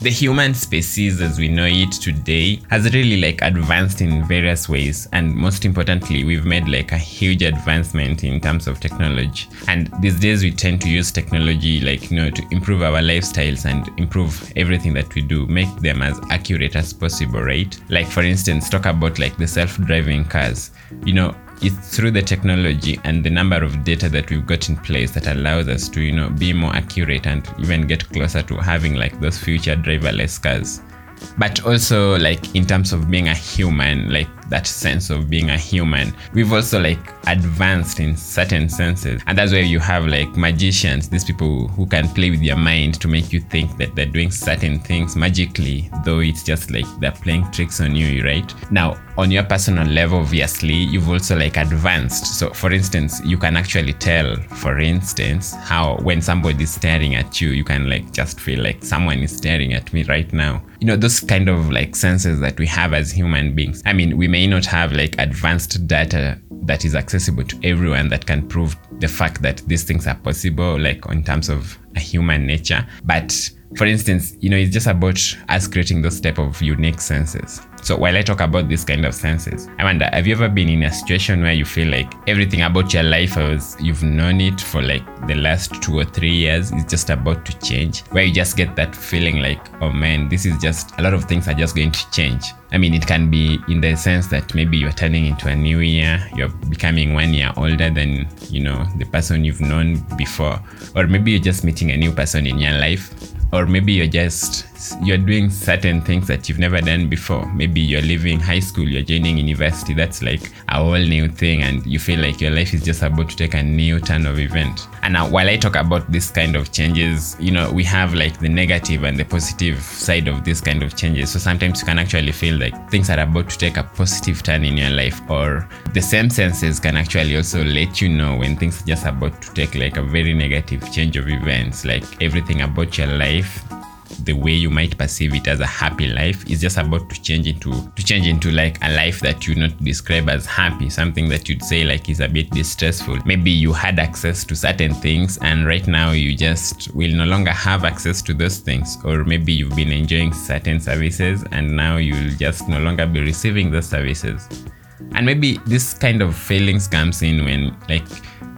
The human species as we know it today has really advanced in various ways, and most importantly we've made a huge advancement in terms of technology. And these days we tend to use technology to improve our lifestyles and improve everything that we do, make them as accurate as possible, right? For instance, talk about the self-driving cars. It's through the technology and the number of data that we've got in place that allows us to, be more accurate and even get closer to having those future driverless cars. But also in terms of being a human, that sense of being a human, we've also advanced in certain senses, and that's where you have magicians, these people who can play with your mind to make you think that they're doing certain things magically, though it's just they're playing tricks on you, right? Now on your personal level, obviously you've also advanced. So for instance, you can actually tell, for instance, how when somebody is staring at you, you can just feel someone is staring at me right now. Those kind of senses that we have as human beings. I mean, we may not have advanced data that is accessible to everyone that can prove the fact that these things are possible in terms of a human nature, but for instance, it's just about us creating those type of unique senses. So while I talk about this kind of senses, I wonder, have you ever been in a situation where you feel everything about your life as you've known it for the last 2 or 3 years is just about to change, where you just get that feeling oh man, this is just a lot of things are just going to change? I mean, it can be in the sense that maybe you're turning into a new year, you're becoming 1 year older than the person you've known before, or maybe you're just meeting a new person in your life, or maybe you're doing certain things that you've never done before. Maybe you're leaving high school, you're joining university. That's a whole new thing, and you feel your life is just about to take a new turn of event. And now while I talk about this kind of changes, we have the negative and the positive side of this kind of changes. So sometimes you can actually feel things are about to take a positive turn in your life, or the same senses can actually also let you know when things are just about to take a very negative change of events, everything about your life, the way you might perceive it as a happy life, is just about to change into a life that you not describe as happy, something that you'd say is a bit distressful. Maybe you had access to certain things and right now you just will no longer have access to those things, or maybe you've been enjoying certain services and now you'll just no longer be receiving those services. And maybe this kind of feelings comes in when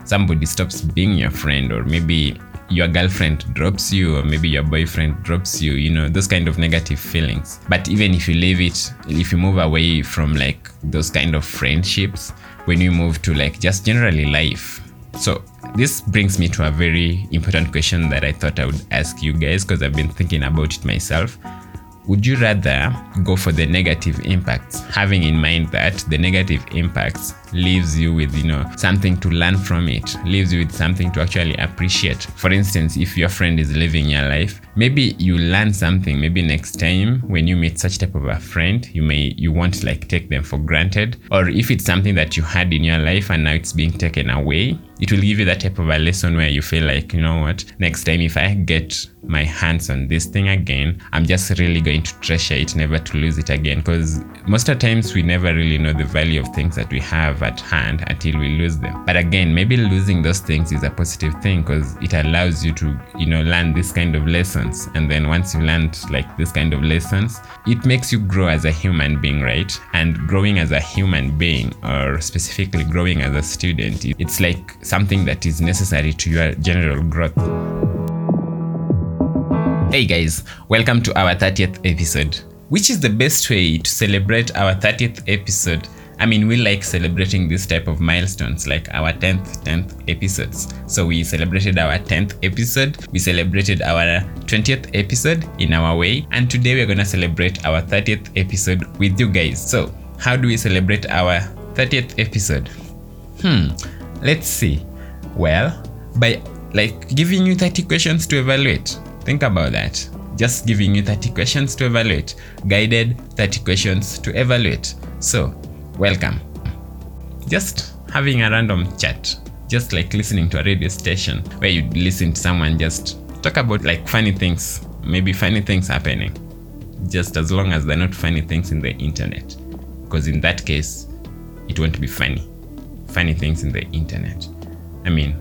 somebody stops being your friend, or maybe your girlfriend drops you, or maybe your boyfriend drops you, those kind of negative feelings. But even if you leave it, if you move away from those kind of friendships, when you move to just generally life. So this brings me to a very important question that I thought I would ask you guys, because I've been thinking about it myself. Would you rather go for the negative impacts, having in mind that the negative impacts leaves you with, something to learn from it, leaves you with something to actually appreciate? For instance, if your friend is living your life, maybe you learn something. Maybe next time when you meet such type of a friend, you won't take them for granted. Or if it's something that you had in your life and now it's being taken away, it will give you that type of a lesson where you feel you know what, next time if I get my hands on this thing again, I'm just really going to treasure it, never to lose it again. Because most of the times we never really know the value of things that we have at hand until we lose them. But again, maybe losing those things is a positive thing, because it allows you to, learn this kind of lessons. And then once you learned this kind of lessons, it makes you grow as a human being, right? And growing as a human being, or specifically growing as a student, it's something that is necessary to your general growth. Hey guys, welcome to our 30th episode. Which is the best way to celebrate our 30th episode? I mean, we like celebrating this type of milestones, our 10th episodes. So we celebrated our 10th episode, we celebrated our 20th episode in our way, and today we're gonna celebrate our 30th episode with you guys. So how do we celebrate our 30th episode? Let's see. Well, by giving you 30 questions to evaluate. Think about that. Just giving you 30 questions to evaluate. Guided 30 questions to evaluate. So, welcome. Just having a random chat. Just listening to a radio station where you listen to someone just talk about funny things. Maybe funny things happening. Just as long as they're not funny things in the internet. Because in that case, it won't be funny. Funny things in the internet. I mean,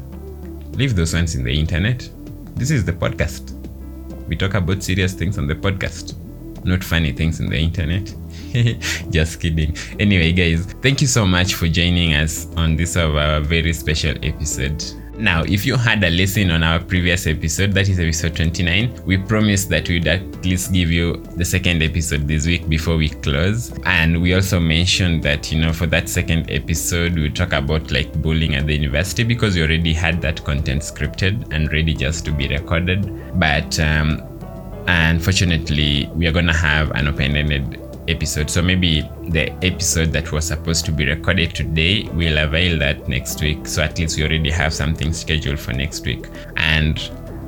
leave those ones in the internet. This is the podcast. We talk about serious things on the podcast, not funny things on the internet. Just kidding. Anyway, guys, thank you so much for joining us on this our very special episode. Now, if you had a lesson on our previous episode, that is episode 29, we promised that we'd at least give you the second episode this week before we close. And we also mentioned that, for that second episode, we'll talk about like bullying at the university, because we already had that content scripted and ready just to be recorded. But unfortunately, we are going to have an open-ended episode, so maybe the episode that was supposed to be recorded today will avail that next week. So at least we already have something scheduled for next week, and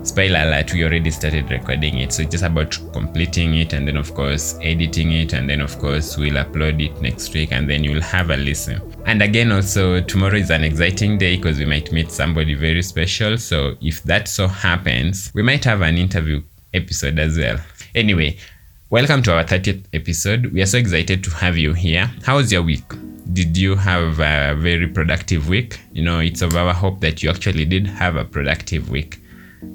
spoiler alert, we already started recording it, so it's just about completing it and then of course editing it, and then of course we'll upload it next week, and then you'll have a listen. And again, also tomorrow is an exciting day because we might meet somebody very special, so if that so happens, we might have an interview episode as well. Anyway, welcome to our 30th episode. We are so excited to have you here. How was your week? Did you have a very productive week? It's of our hope that you actually did have a productive week.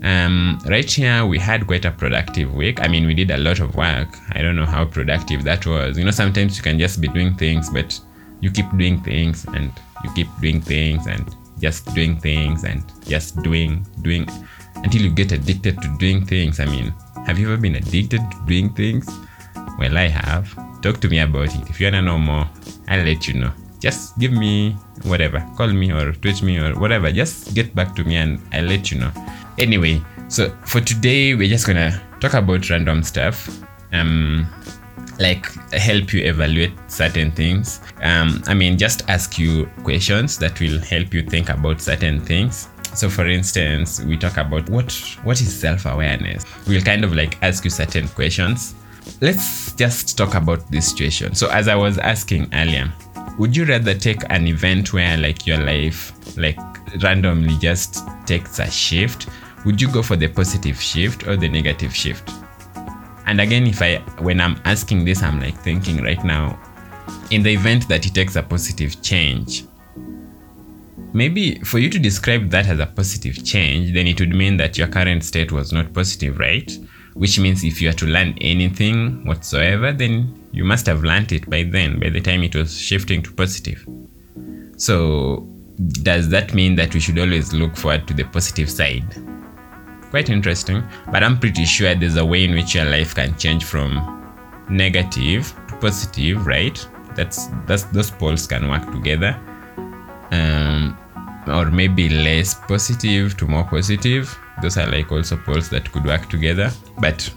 Right here, we had quite a productive week. I mean, we did a lot of work. I don't know how productive that was. Sometimes you can just be doing things, but you keep doing things and you keep doing things and just doing things and just doing until you get addicted to doing things. Have you ever been addicted to doing things? Well, I have. Talk to me about it. If you wanna know more, I'll let you know. Just give me whatever. Call me or tweet me or whatever. Just get back to me and I'll let you know. Anyway, so for today, we're just gonna talk about random stuff. Like help you evaluate certain things. Just ask you questions that will help you think about certain things. So for instance, we talk about what is self-awareness. We'll kind of like ask you certain questions. Let's just talk about this situation. So as I was asking earlier, would you rather take an event where like your life like randomly just takes a shift? Would you go for the positive shift or the negative shift? And again, when I'm asking this, I'm like thinking right now, in the event that it takes a positive change, maybe for you to describe that as a positive change, then it would mean that your current state was not positive, right? Which means if you are to learn anything whatsoever, then you must have learned it by the time it was shifting to positive. So does that mean that we should always look forward to the positive side? Quite interesting, but I'm pretty sure there's a way in which your life can change from negative to positive, right? Those poles can work together. Or maybe less positive to more positive. Those are like also poles that could work together, but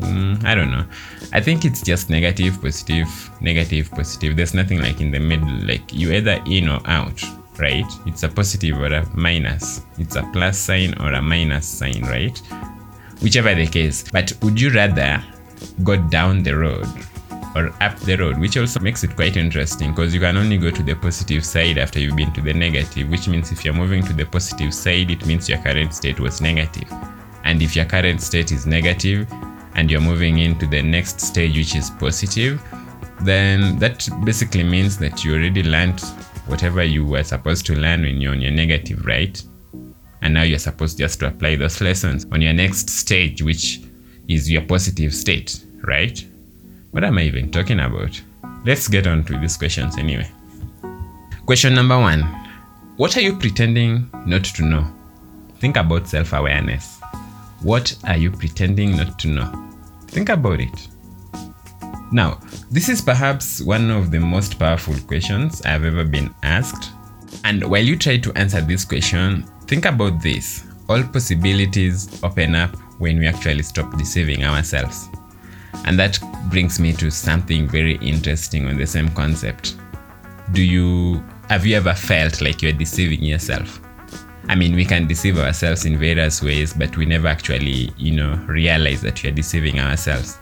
I don't know. I think it's just negative, positive, negative, positive. There's nothing like in the middle, like you either in or out, right? It's a positive or a minus. It's a plus sign or a minus sign, right? Whichever the case. But would you rather go down the road or up the road, which also makes it quite interesting because you can only go to the positive side after you've been to the negative, which means if you're moving to the positive side, it means your current state was negative. And if your current state is negative and you're moving into the next stage, which is positive, then that basically means that you already learned whatever you were supposed to learn when you're on your negative, right? And now you're supposed just to apply those lessons on your next stage, which is your positive state, right? What am I even talking about? Let's get on to these questions anyway. Question number 1. What are you pretending not to know? Think about self-awareness. What are you pretending not to know? Think about it. Now, this is perhaps one of the most powerful questions I've ever been asked. And while you try to answer this question, think about this. All possibilities open up when we actually stop deceiving ourselves. And that brings me to something very interesting on the same concept. Have you ever felt like you're deceiving yourself? We can deceive ourselves in various ways, but we never actually, realize that you're deceiving ourselves.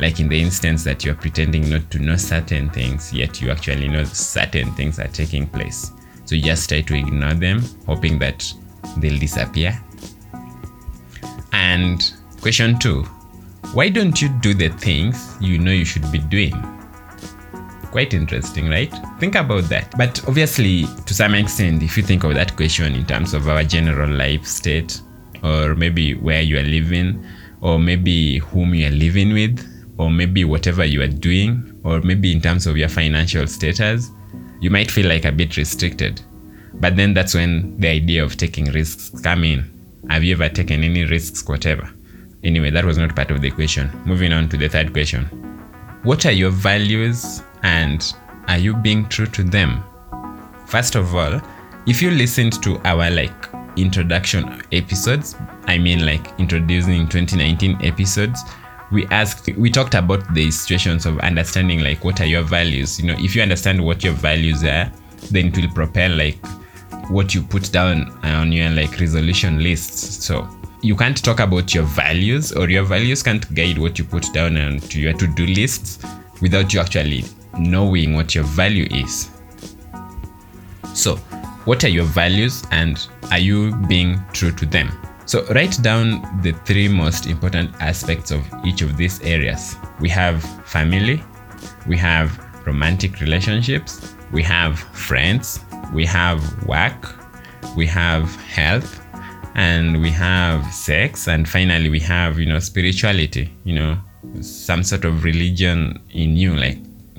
Like in the instance that you're pretending not to know certain things, yet you actually know certain things are taking place. So you just try to ignore them, hoping that they'll disappear. And question 2. Why don't you do the things you should be doing? Quite interesting, right? Think about that. But obviously, to some extent, if you think of that question in terms of our general life state, or maybe where you are living, or maybe whom you are living with, or maybe whatever you are doing, or maybe in terms of your financial status, you might feel like a bit restricted. But then that's when the idea of taking risks come in. Have you ever taken any risks, whatever? Anyway, that was not part of the equation. Moving on to the third question. What are your values and are you being true to them? First of all, if you listened to our introduction episodes, introducing 2019 episodes, we talked about the situations of understanding what are your values. You know, if you understand what your values are, then it will propel what you put down on your resolution lists. So you can't talk about your values, or your values can't guide what you put down on to your to-do lists without you actually knowing what your value is. So what are your values and are you being true to them? So write down the three most important aspects of each of these areas. We have family, we have romantic relationships, we have friends, we have work, we have health, and we have sex, and finally we have spirituality, some sort of religion in you,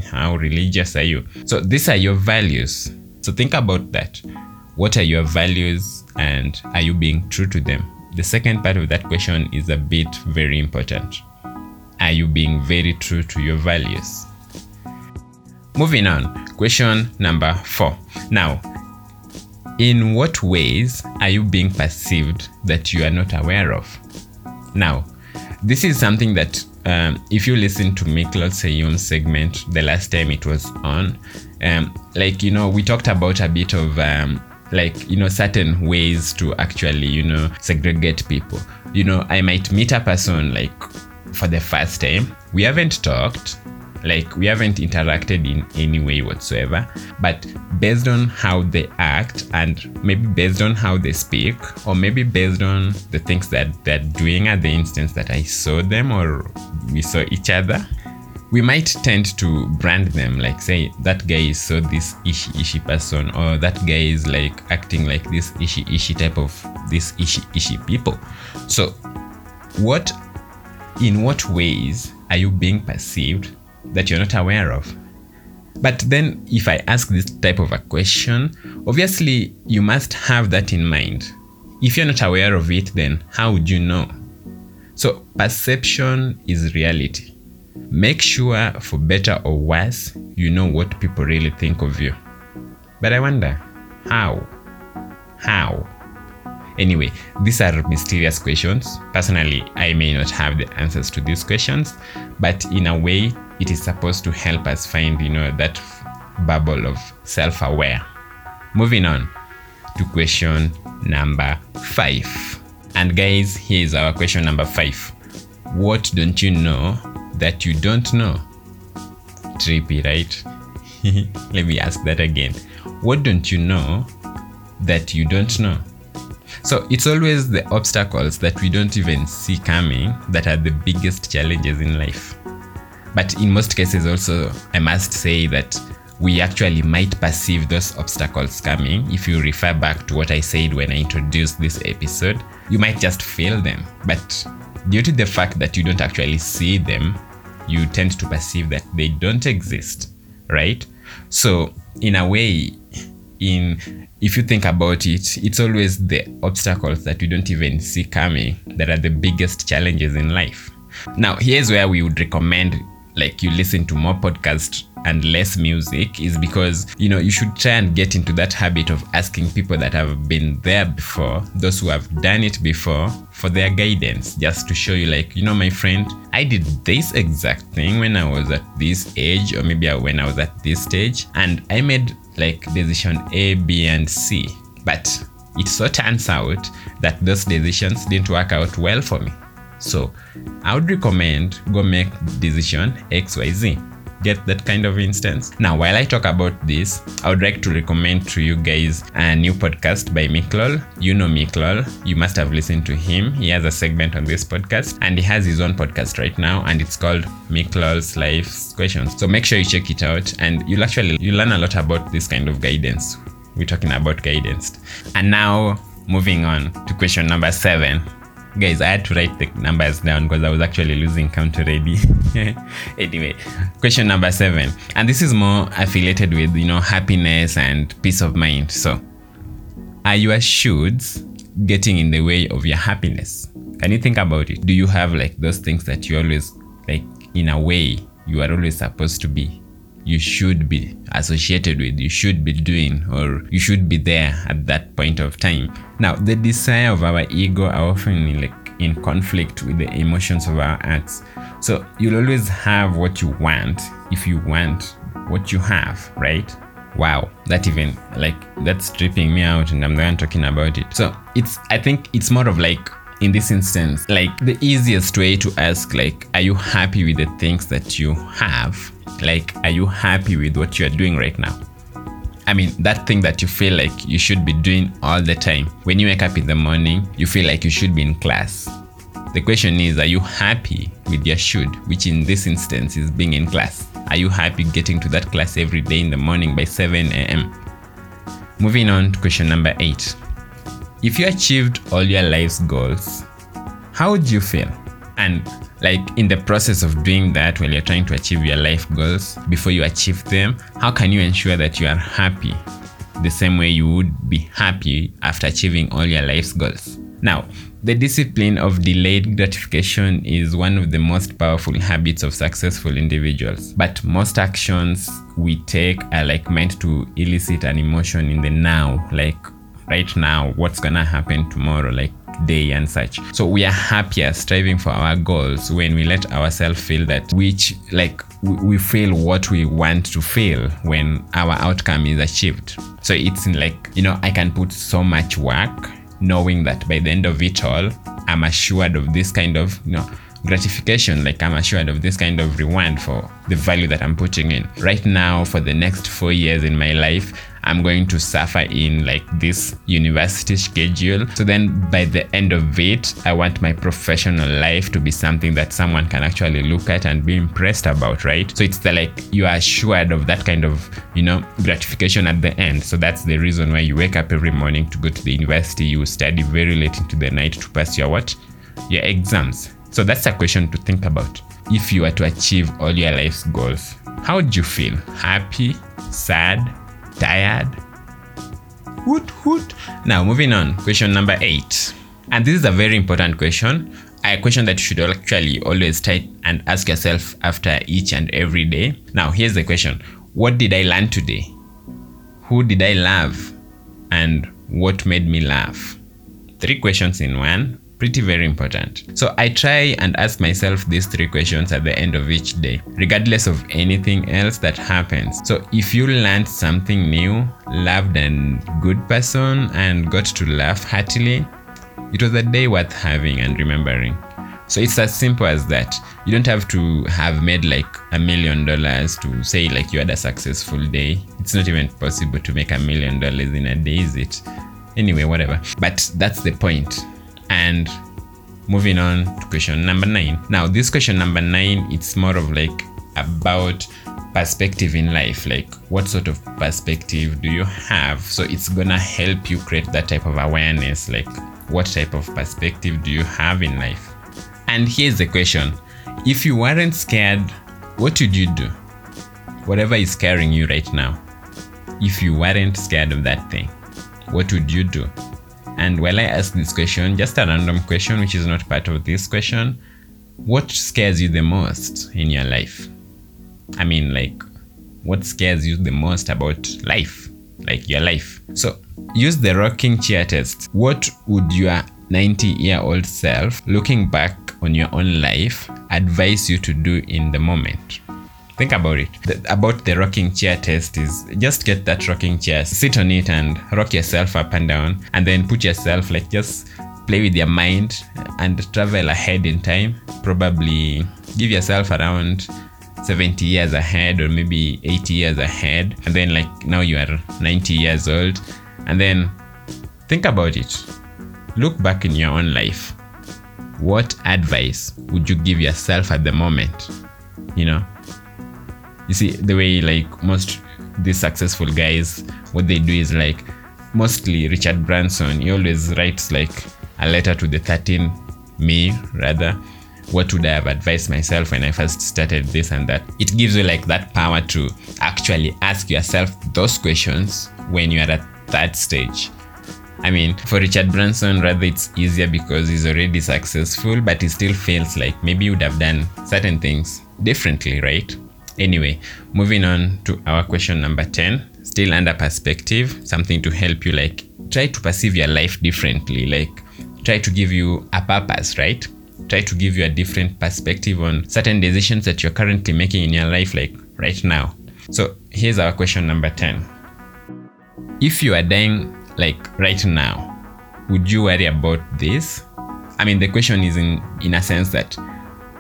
how religious are you? So these are your values. So think about that. What are your values and are you being true to them? The second part of that question is a bit very important. Are you being very true to your values? Moving on, question number 4. Now, in what ways are you being perceived that you are not aware of? Now, this is something that if you listen to Miklós Seyum's segment the last time it was on, we talked about a bit of certain ways to actually segregate people. I might meet a person for the first time. We haven't talked. We haven't interacted in any way whatsoever, but based on how they act, and maybe based on how they speak, or maybe based on the things that they're doing at the instance that I saw them or we saw each other, we might tend to brand them, say that guy is so this ishy person, or that guy is acting like this ishy type of this ishy people. So in what ways are you being perceived that you're not aware of? But then if I ask this type of a question, obviously you must have that in mind. If you're not aware of it, then how would you know? So perception is reality. Make sure, for better or worse, you know what people really think of you. But I wonder, how? Anyway, these are mysterious questions. Personally, I may not have the answers to these questions, but in a way, it is supposed to help us find, that bubble of self-aware. Moving on to question number 5. And guys, here is our question number 5. What don't you know that you don't know? Trippy, right? Let me ask that again. What don't you know that you don't know? So it's always the obstacles that we don't even see coming that are the biggest challenges in life. But in most cases also, I must say that we actually might perceive those obstacles coming. If you refer back to what I said when I introduced this episode, you might just feel them. But due to the fact that you don't actually see them, you tend to perceive that they don't exist, right? So in a way, if you think about it, it's always the obstacles that you don't even see coming that are the biggest challenges in life. Now, here's where we would recommend you listen to more podcasts and less music, is because, you should try and get into that habit of asking people that have been there before, those who have done it before, for their guidance, just to show you, my friend, I did this exact thing when I was at this age, or maybe when I was at this stage, and I made decition A, B, and C, but it so turns out that those decisions didn't work out well for me. So I would recommend go make decision XYZ. Get that kind of instance. Now, while I talk about this, I would like to recommend to you guys a new podcast by Miklós. You know Miklós. You must have listened to him. He has a segment on this podcast, and he has his own podcast right now, and it's called Miklós Life's Questions. So make sure you check it out, and you'll learn a lot about this kind of guidance. We're talking about guidance. And now, moving on to question number 7. Guys, I had to write the numbers down because I was actually losing count already. Anyway, question number 7. And this is more affiliated with, you know, happiness and peace of mind. So, are your shoulds getting in the way of your happiness? Can you think about it? Do you have like those things that you always, like, in a way, you are always supposed to be? You should be associated with, you should be doing, or you should be there at that point of time. Now, the desire of our ego are often in conflict with the emotions of our acts. So you'll always have what you want if you want what you have, right? Wow, that even that's tripping me out, and I'm the one talking about it. So I think it's more of in this instance, the easiest way to ask, are you happy with the things that you have? Are you happy with what you're doing right now? I mean, that thing that you feel like you should be doing all the time. When you wake up in the morning, you feel like you should be in class. The question is, are you happy with your should, which in this instance is being in class? Are you happy getting to that class every day in the morning by 7 a.m.? Moving on to question number 8. If you achieved all your life's goals, how would you feel? And in the process of doing that, while you're trying to achieve your life goals, before you achieve them, how can you ensure that you are happy the same way you would be happy after achieving all your life's goals? Now, the discipline of delayed gratification is one of the most powerful habits of successful individuals. But most actions we take are meant to elicit an emotion in the now, right now, what's gonna happen tomorrow, today and such. So we are happier striving for our goals when we let ourselves feel that, which we feel what we want to feel when our outcome is achieved. So it's I can put so much work knowing that by the end of it all, I'm assured of this kind of gratification, I'm assured of this kind of reward for the value that I'm putting in. Right now, for the next 4 years in my life, I'm going to suffer in this university schedule. So then by the end of it, I want my professional life to be something that someone can actually look at and be impressed about, right? So it's you are assured of that kind of, gratification at the end. So that's the reason why you wake up every morning to go to the university, you study very late into the night to pass your exams. So that's a question to think about. If you were to achieve all your life's goals, how would you feel? Happy? Sad? Tired? Hoot hoot. Now moving on, question number 8. And this is a very important question. A question that you should actually always type and ask yourself after each and every day. Now here's the question. What did I learn today? Who did I love? And what made me laugh? 3 questions in one. Pretty very important. So I try and ask myself these 3 questions at the end of each day, regardless of anything else that happens. So if you learned something new, loved a good person, and got to laugh heartily, it was a day worth having and remembering. So it's as simple as that. You don't have to have made $1 million to say you had a successful day. It's not even possible to make $1 million in a day, is it? Anyway, whatever. But that's the point. And moving on to question number 9. Now, this question number 9, it's more of about perspective in life. What sort of perspective do you have? So it's gonna help you create that type of awareness. What type of perspective do you have in life? And here's the question. If you weren't scared, what would you do? Whatever is scaring you right now. If you weren't scared of that thing, what would you do? And while I ask this question, just a random question which is not part of this question, what scares you the most in your life? I mean, what scares you the most about life? Your life. So, use the rocking chair test. What would your 90-year-old self, looking back on your own life, advise you to do in the moment? Think about it. About the rocking chair test is just get that rocking chair, sit on it and rock yourself up and down, and then put yourself just play with your mind and travel ahead in time. Probably give yourself around 70 years ahead or maybe 80 years ahead, and then now you are 90 years old, and then think about it. Look back in your own life. What advice would you give yourself at the moment? You see, the way most these successful guys, what they do is mostly Richard Branson, he always writes a letter to the 13 me rather, what would I have advised myself when I first started this and that? It gives you like that power to actually ask yourself those questions when you are at that stage. I mean, for Richard Branson, rather, it's easier because he's already successful, but he still feels like maybe he would have done certain things differently, right? Anyway, moving on to our question number 10, still under perspective, something to help you like try to perceive your life differently, like try to give you a purpose, right? Try to give you a different perspective on certain decisions that you're currently making in your life, like right now. So here's our question number 10. If you are dying like right now, would you worry about this? I mean, the question is in a sense that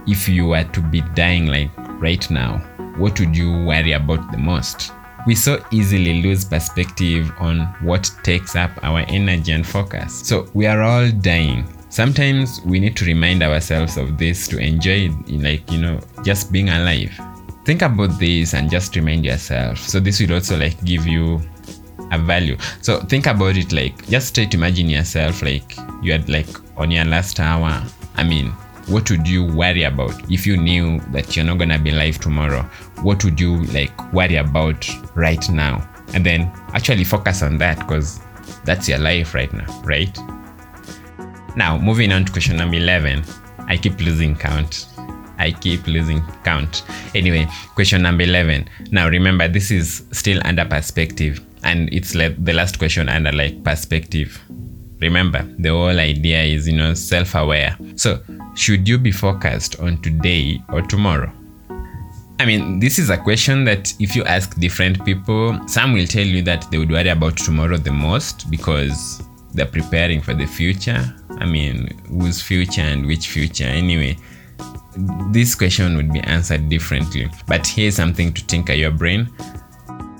if you were to be dying like right now, what would you worry about the most? We so easily lose perspective on what takes up our energy and focus. So we are all dying. Sometimes we need to remind ourselves of this to enjoy like, you know, just being alive. Think about this and just remind yourself. So this will also like give you a value. So think about it, like just try to imagine yourself like you had like on your last hour. I mean, what would you worry about if you knew that you're not gonna be alive tomorrow? What would you like worry about right now? And then actually focus on that, because that's your life right now, right? Now moving on to question number 11. I keep losing count. Anyway, question number 11. Now remember, this is still under perspective, and it's like the last question under like perspective. Remember, the whole idea is, you know, self-aware. So should you be focused on today or tomorrow? I mean, this is a question that if you ask different people, some will tell you that they would worry about tomorrow the most because they're preparing for the future. I mean, whose future and which future? Anyway, this question would be answered differently. But here's something to tinker your brain.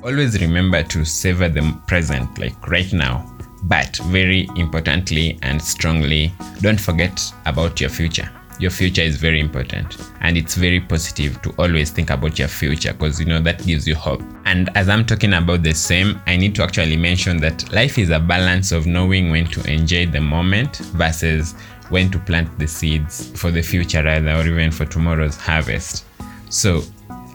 Always remember to savor the present, like right now. But very importantly and strongly, don't forget about your future. Your future is very important, and it's very positive to always think about your future, because you know that gives you hope. And as I'm talking about the same, I need to actually mention that life is a balance of knowing when to enjoy the moment versus when to plant the seeds for the future rather, or even for tomorrow's harvest. So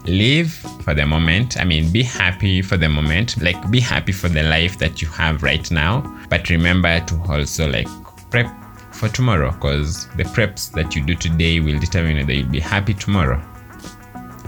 live for the moment. I mean, be happy for the moment, like be happy for the life that you have right now, but remember to also like prep for tomorrow, because the preps that you do today will determine whether you'll be happy tomorrow.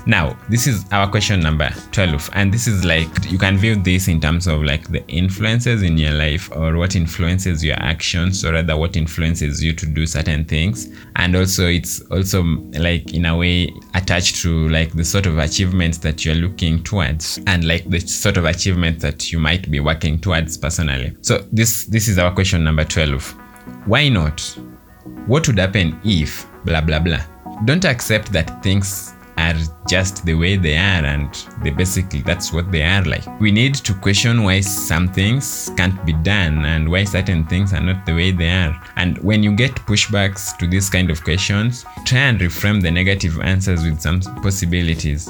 Now this is our question number 12, and this is like, you can view this in terms of like the influences in your life, or what influences your actions, or rather what influences you to do certain things. And also it's also like in a way attached to like the sort of achievements that you're looking towards, and like the sort of achievements that you might be working towards personally. So this is our question number 12. Why not? What would happen if blah blah blah? Don't accept that things are just the way they are, and they basically, that's what they are like. We need to question why some things can't be done and why certain things are not the way they are. And when you get pushbacks to these kind of questions, try and reframe the negative answers with some possibilities.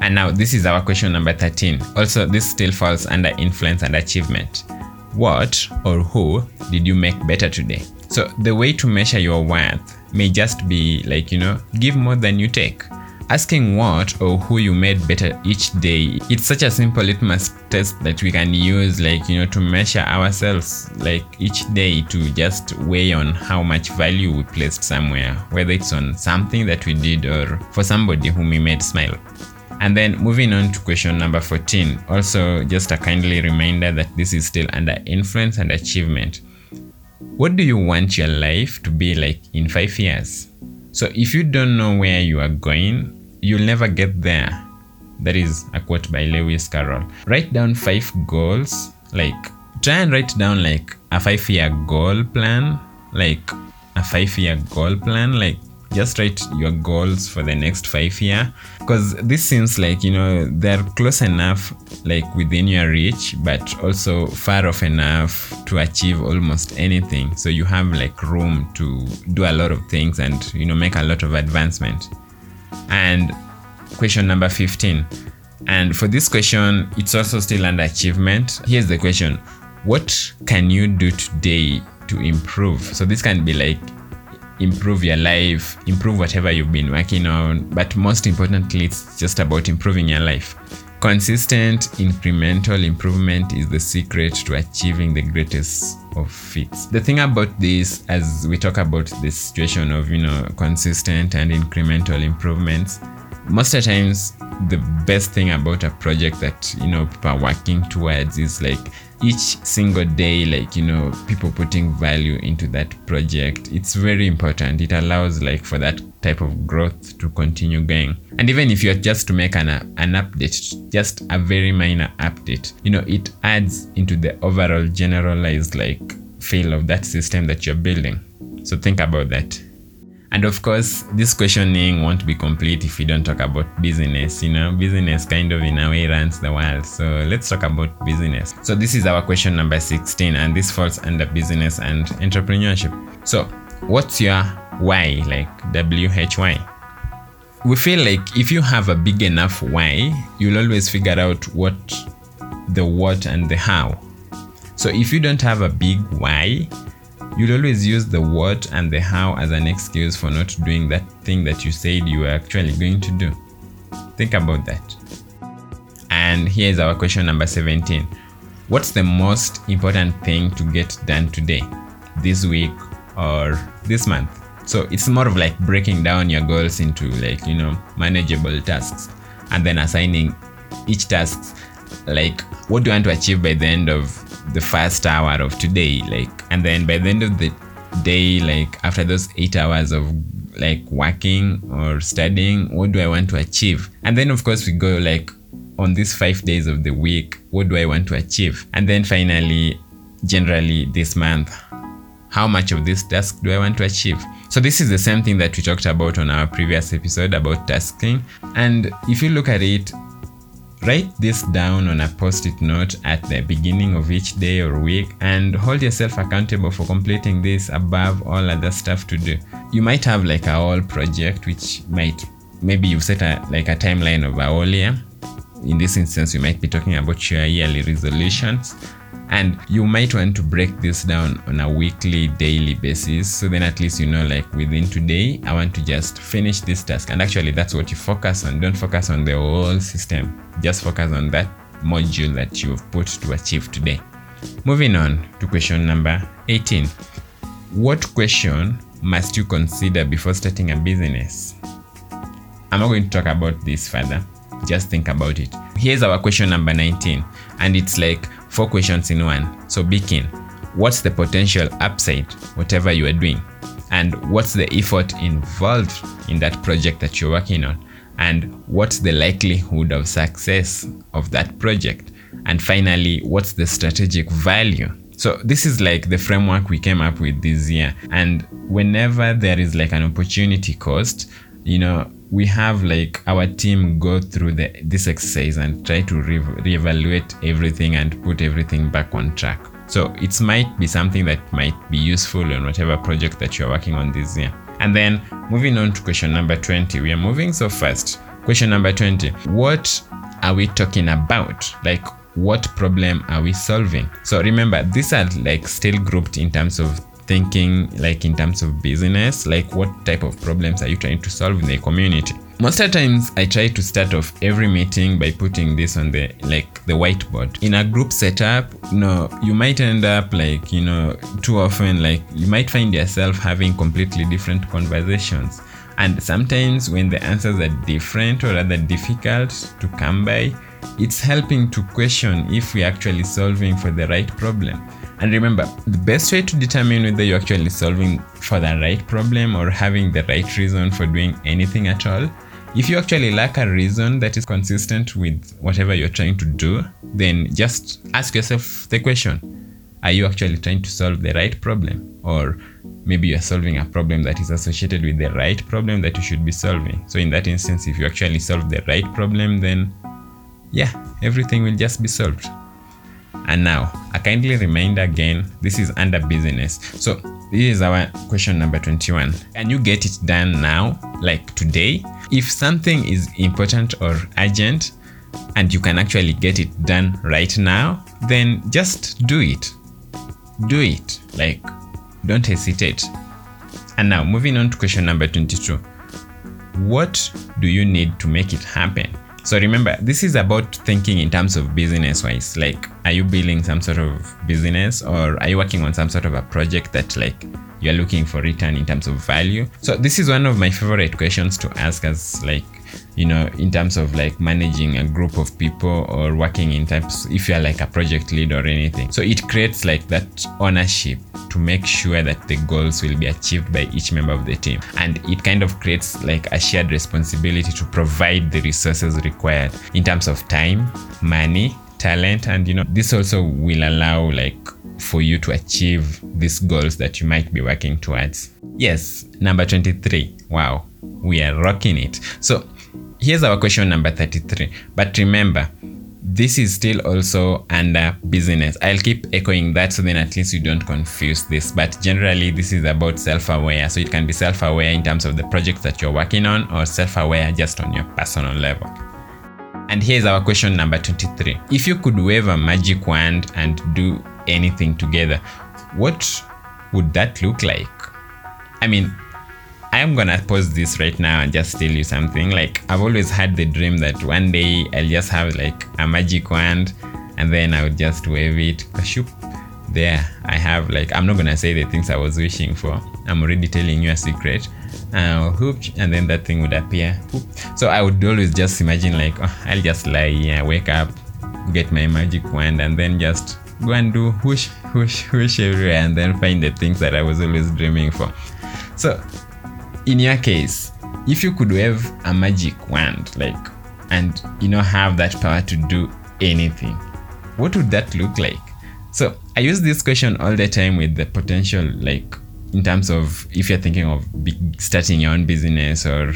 And now this is our question number 13. Also, this still falls under influence and achievement. What or who did you make better today? So the way to measure your worth may just be like, you know, give more than you take. Asking what or who you made better each day, it's such a simple litmus test that we can use, like, you know, to measure ourselves like each day, to just weigh on how much value we placed somewhere, whether it's on something that we did or for somebody whom we made smile. And then moving on to question number 14, also just a kindly reminder that this is still under influence and achievement. What do you want your life to be like in 5 years? So if you don't know where you are going, you'll never get there. That is a quote by Lewis Carroll. Write down 5 goals, like try and write down like a 5-year goal plan, like just write your goals for the next 5 years, because this seems like, you know, they're close enough, like within your reach, but also far off enough to achieve almost anything. So you have like room to do a lot of things and, you know, make a lot of advancement. And question number 15. And for this question, it's also still under achievement. Here's the question. What can you do today to improve? So this can be like improve your life, improve whatever you've been working on. But most importantly, it's just about improving your life. Consistent, incremental improvement is the secret to achieving the greatest of feats. The thing about this, as we talk about the situation of, consistent and incremental improvements, most of the times, the best thing about a project that, people are working towards is like each single day, people putting value into that project. It's very important. It allows for that type of growth to continue going. And even if you're just to make an update, just a very minor update, it adds into the overall generalized feel of that system that you're building. So think about that. And of course, this questioning won't be complete if we don't talk about business. Business kind of in a way runs the world. So let's talk about business. So this is our question number 16, and this falls under business and entrepreneurship. So what's your why? WHY. We feel like if you have a big enough why, you'll always figure out what and the how. So if you don't have a big why, you'd always use the what and the how as an excuse for not doing that thing that you said you were actually going to do. Think about that. And here is our question number 17. What's the most important thing to get done today, this week, or this month? So it's more of breaking down your goals into manageable tasks, and then assigning each task what do I want to achieve by the end of the first hour of today, and then by the end of the day, after those 8 hours of working or studying, what do I want to achieve? And then of course we go on these 5 days of the week, what do I want to achieve? And then finally, generally this month, how much of this task do I want to achieve? So this is the same thing that we talked about on our previous episode about tasking. And if you look at it, write this down on a post-it note at the beginning of each day or week, and hold yourself accountable for completing this above all other stuff to do. You might have a whole project, which maybe you've set a timeline of a whole year. In this instance, you might be talking about your yearly resolutions, and you might want to break this down on a weekly, daily basis. So then at least within today, I want to just finish this task. And actually that's what you focus on. Don't focus on the whole system. Just focus on that module that you've put to achieve today. Moving on to question number 18. What question must you consider before starting a business? I'm not going to talk about this further. Just think about it. Here's our question number 19, and it's 4 questions in one. So be keen. What's the potential upside, whatever you are doing? And what's the effort involved in that project that you're working on? And what's the likelihood of success of that project? And finally, what's the strategic value? So this is the framework we came up with this year. And whenever there is an opportunity cost, we have our team go through this exercise and try to reevaluate everything and put everything back on track. So it might be something that might be useful on whatever project that you're working on this year. And then moving on to question number 20. We are moving so fast. Question number 20. What are we talking about? What problem are we solving? So remember, these are still grouped in terms of thinking, in terms of business, what type of problems are you trying to solve in the community? Most of the times I try to start off every meeting by putting this on the the whiteboard. In a group setup, you might end up too often you might find yourself having completely different conversations. And sometimes when the answers are different or rather difficult to come by, it's helping to question if we're actually solving for the right problem. And remember, the best way to determine whether you're actually solving for the right problem or having the right reason for doing anything at all, if you actually lack a reason that is consistent with whatever you're trying to do, then just ask yourself the question, are you actually trying to solve the right problem? Or maybe you're solving a problem that is associated with the right problem that you should be solving. So in that instance, if you actually solve the right problem, then everything will just be solved. And now, a kindly reminder again, this is under business. So this is our question number 21. Can you get it done now, today? If something is important or urgent and you can actually get it done right now, then just do it. Don't hesitate. And now moving on to question number 22. What do you need to make it happen? So remember, this is about thinking in terms of business-wise. Like, are you building some sort of business, or are you working on some sort of a project that like you're looking for return in terms of value? So this is one of my favorite questions to ask as like, you know, in terms of like managing a group of people or working in types, if you're like a project lead or anything. So it creates like that ownership to make sure that the goals will be achieved by each member of the team. And it kind of creates like a shared responsibility to provide the resources required in terms of time, money, talent. And you know, this also will allow like for you to achieve these goals that you might be working towards. Yes, number 23. Wow, we are rocking it. So here's our question number 33. But remember, this is still also under business. I'll keep echoing that so then at least you don't confuse this. But generally, this is about self-aware. So it can be self-aware in terms of the projects that you're working on, or self-aware just on your personal level. And here's our question number 23. If you could wave a magic wand and do anything together, what would that look like? I mean, I'm gonna pause this right now and just tell you something. Like, I've always had the dream that one day I'll just have like a magic wand and then I would just wave it. There I have, like, I'm not gonna say the things I was wishing for. I'm already telling you a secret. And then that thing would appear. So I would always just imagine like, oh, I'll just lie here, wake up, get my magic wand, and then just go and do whoosh, whoosh, whoosh everywhere, and then find the things that I was always dreaming for. So in your case, if you could wave a magic wand, like, and you know, have that power to do anything, what would that look like? So I use this question all the time with the potential, like in terms of if you're thinking of starting your own business or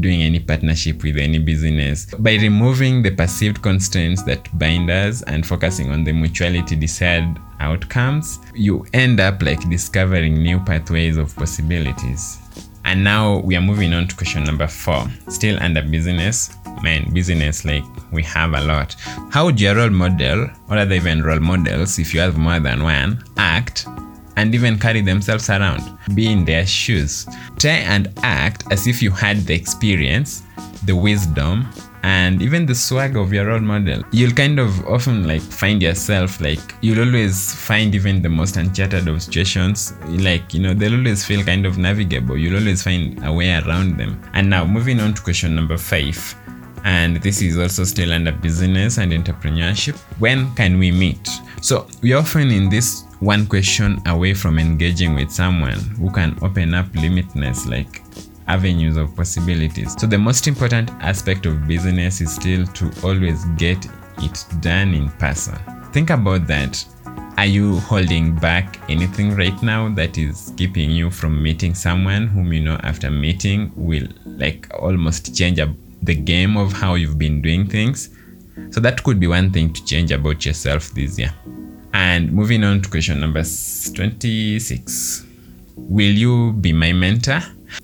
doing any partnership with any business. By removing the perceived constraints that bind us and focusing on the mutuality desired outcomes, you end up like discovering new pathways of possibilities. And now we are moving on to question number 4, still under business. Man, business, like, we have a lot. How would your role model, or rather even role models, if you have more than one, act and even carry themselves around? Be in their shoes. Try and act as if you had the experience, the wisdom, and even the swag of your role model. You'll kind of often like find yourself, like, you'll always find even the most uncharted of situations, like, you know, they'll always feel kind of navigable. You'll always find a way around them. And now moving on to question number 5. And this is also still under business and entrepreneurship. When can we meet? So we're often in this one question away from engaging with someone who can open up limitless, like, avenues of possibilities. So the most important aspect of business is still to always get it done in person. Think about that. Are you holding back anything right now that is keeping you from meeting someone whom you know after meeting will like almost change the game of how you've been doing things? So that could be one thing to change about yourself this year. And moving on to question number 26. Will you be my mentor?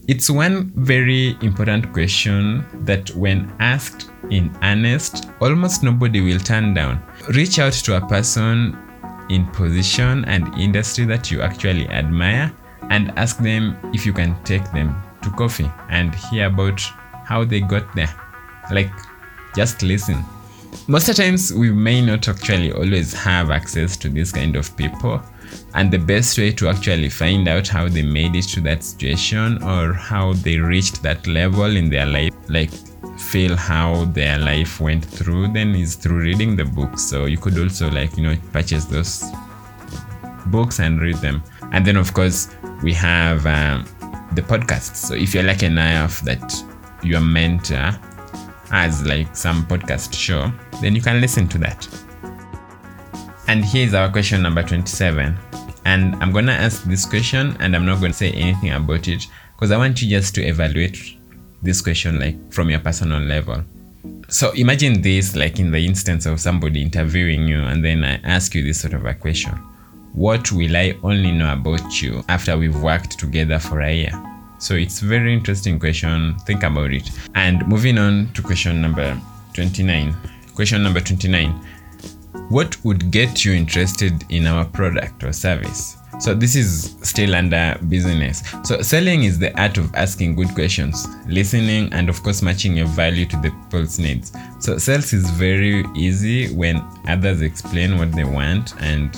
It's one very important question that when asked in earnest, almost nobody will turn down. Reach out to a person in position and industry that you actually admire and ask them if you can take them to coffee and hear about how they got there. Like, just listen. Most of the times we may not actually always have access to this kind of people, and the best way to actually find out how they made it to that situation or how they reached that level in their life, like feel how their life went through, then is through reading the books. So you could also, like, you know, purchase those books and read them. And then of course we have the podcasts. So if you're lucky enough that your mentor has like some podcast show, then you can listen to that. And here's our question number 27. And I'm gonna ask this question and I'm not gonna say anything about it because I want you just to evaluate this question like from your personal level. So imagine this, like in the instance of somebody interviewing you, and then I ask you this sort of a question. What will I only know about you after we've worked together for a year? So it's very interesting question. Think about it. And moving on to question number 29. Question number 29. What would get you interested in our product or service? So this is still under business. So selling is the art of asking good questions, listening, and of course matching your value to the people's needs. So sales is very easy when others explain what they want and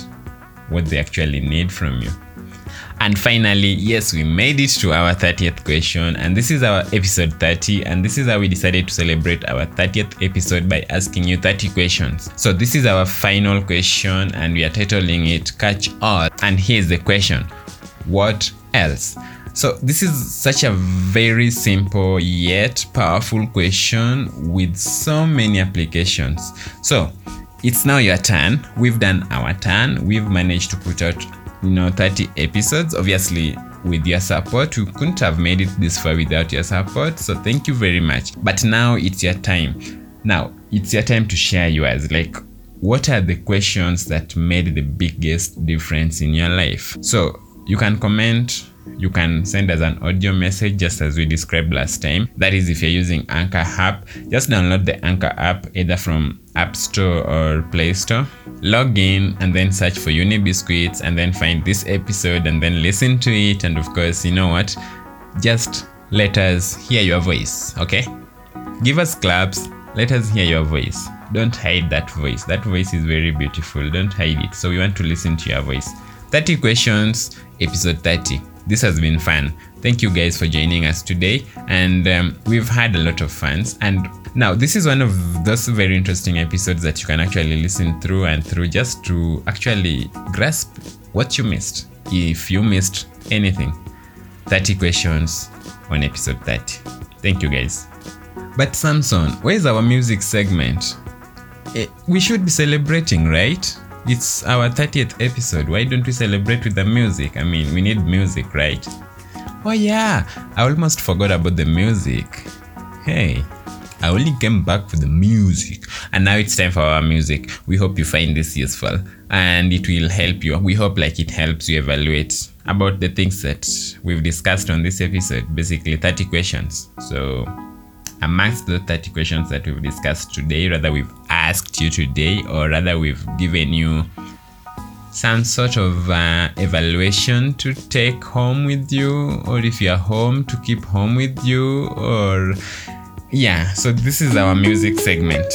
what they actually need from you. And finally, yes, we made it to our 30th question, and this is our episode 30, and this is how we decided to celebrate our 30th episode by asking you 30 questions. So this is our final question, and we are titling it Catch All, and here's the question: what else? So this is such a very simple yet powerful question with so many applications. So it's now your turn. We've done our turn. We've managed to put out 30 episodes. Obviously, with your support, we couldn't have made it this far without your support, so thank you very much. But now it's your time. Now it's your time to share yours. Like, what are the questions that made the biggest difference in your life? So you can comment, you can send us an audio message, just as we described last time. That is, if you're using Anchor app, just download the Anchor app either from App Store or Play Store. Log in and then search for Unibiscuits, and then find this episode and then listen to it. And of course, you know what? Just let us hear your voice, okay? Give us claps. Let us hear your voice. Don't hide that voice. That voice is very beautiful. Don't hide it. So we want to listen to your voice. 30 questions, episode 30. This has been fun. Thank you guys for joining us today, and we've had a lot of fun. And now this is one of those very interesting episodes that you can actually listen through and through, just to actually grasp what you missed, if you missed anything. 30 questions on episode 30. Thank you guys. But Samson, where's our music segment? We should be celebrating, right? It's our 30th episode. Why don't we celebrate with the music? I mean, we need music, right? Oh yeah, I almost forgot about the music. Hey, I only came back for the music. And now it's time for our music. We hope you find this useful, and it will help you. We hope it helps you evaluate about the things that we've discussed on this episode. Basically 30 questions. So amongst the 30 questions that we've discussed today, rather we've asked you today, or rather we've given you some sort of evaluation to take home with you, or if you're home, to keep home with you, or yeah. So this is our music segment.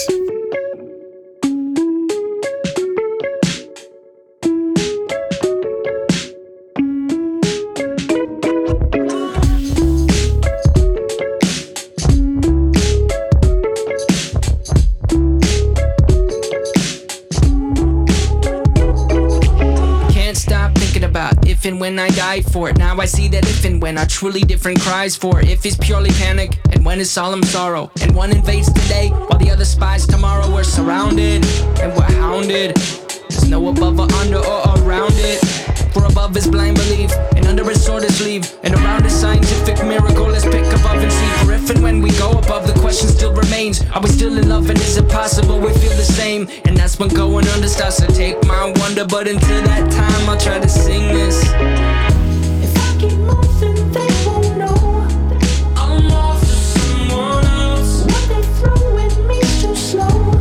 If and when I die for it, now I see that if and when are truly different cries for it. If it's purely panic, and when it's solemn sorrow, and one invades today, while the other spies tomorrow. We're surrounded, and we're hounded. There's no above or under or around it. For above is blind belief, and under is sore disbelief, and around is scientific miracle. Let's pick above and see. For if and when we go above, the question still remains: are we still in love, and is it possible we feel the same? And that's when going under starts to take my wonder. But until that time, I'll try to sing this. If I keep moving, they won't know I'm off to someone else. What they throw at me is too slow.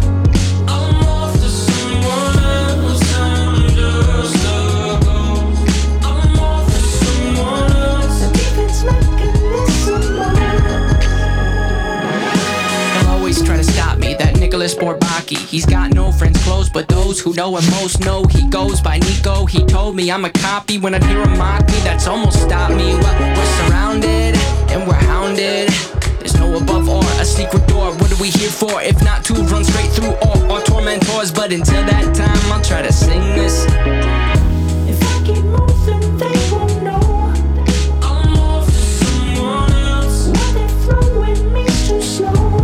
Sport Baki. He's got no friends close, but those who know him most know he goes by Nico. He told me I'm a copy. When I hear him mock me, that's almost stopped me. Well, we're surrounded and we're hounded. There's no above or a secret door. What are we here for? If not to run straight through all our tormentors. But until that time, I'll try to sing this. If I keep moving, they won't know I'm off to someone else. What they throw at me is too slow.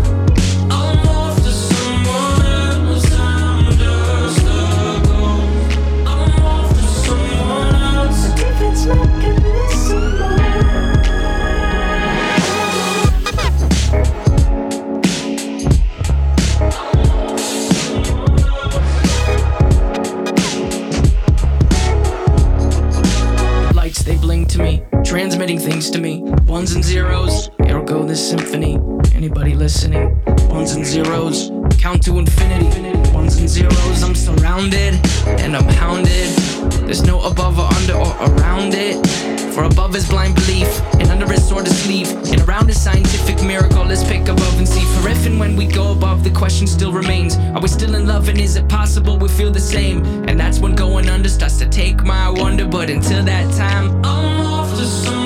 Lights, they blink to me, transmitting things to me. Ones and zeros, it'll go this symphony. Anybody listening? Ones and zeros, count to infinity. Ones and zeros, I'm surrounded and I'm hounded. There's no above or under or around it. For above is blind belief, and under is sore disbelief, and around is scientific miracle. Let's pick above and see. For if and when we go above, the question still remains: are we still in love, and is it possible we feel the same? And that's when going under starts to take my wonder. But until that time, I'm off the sun.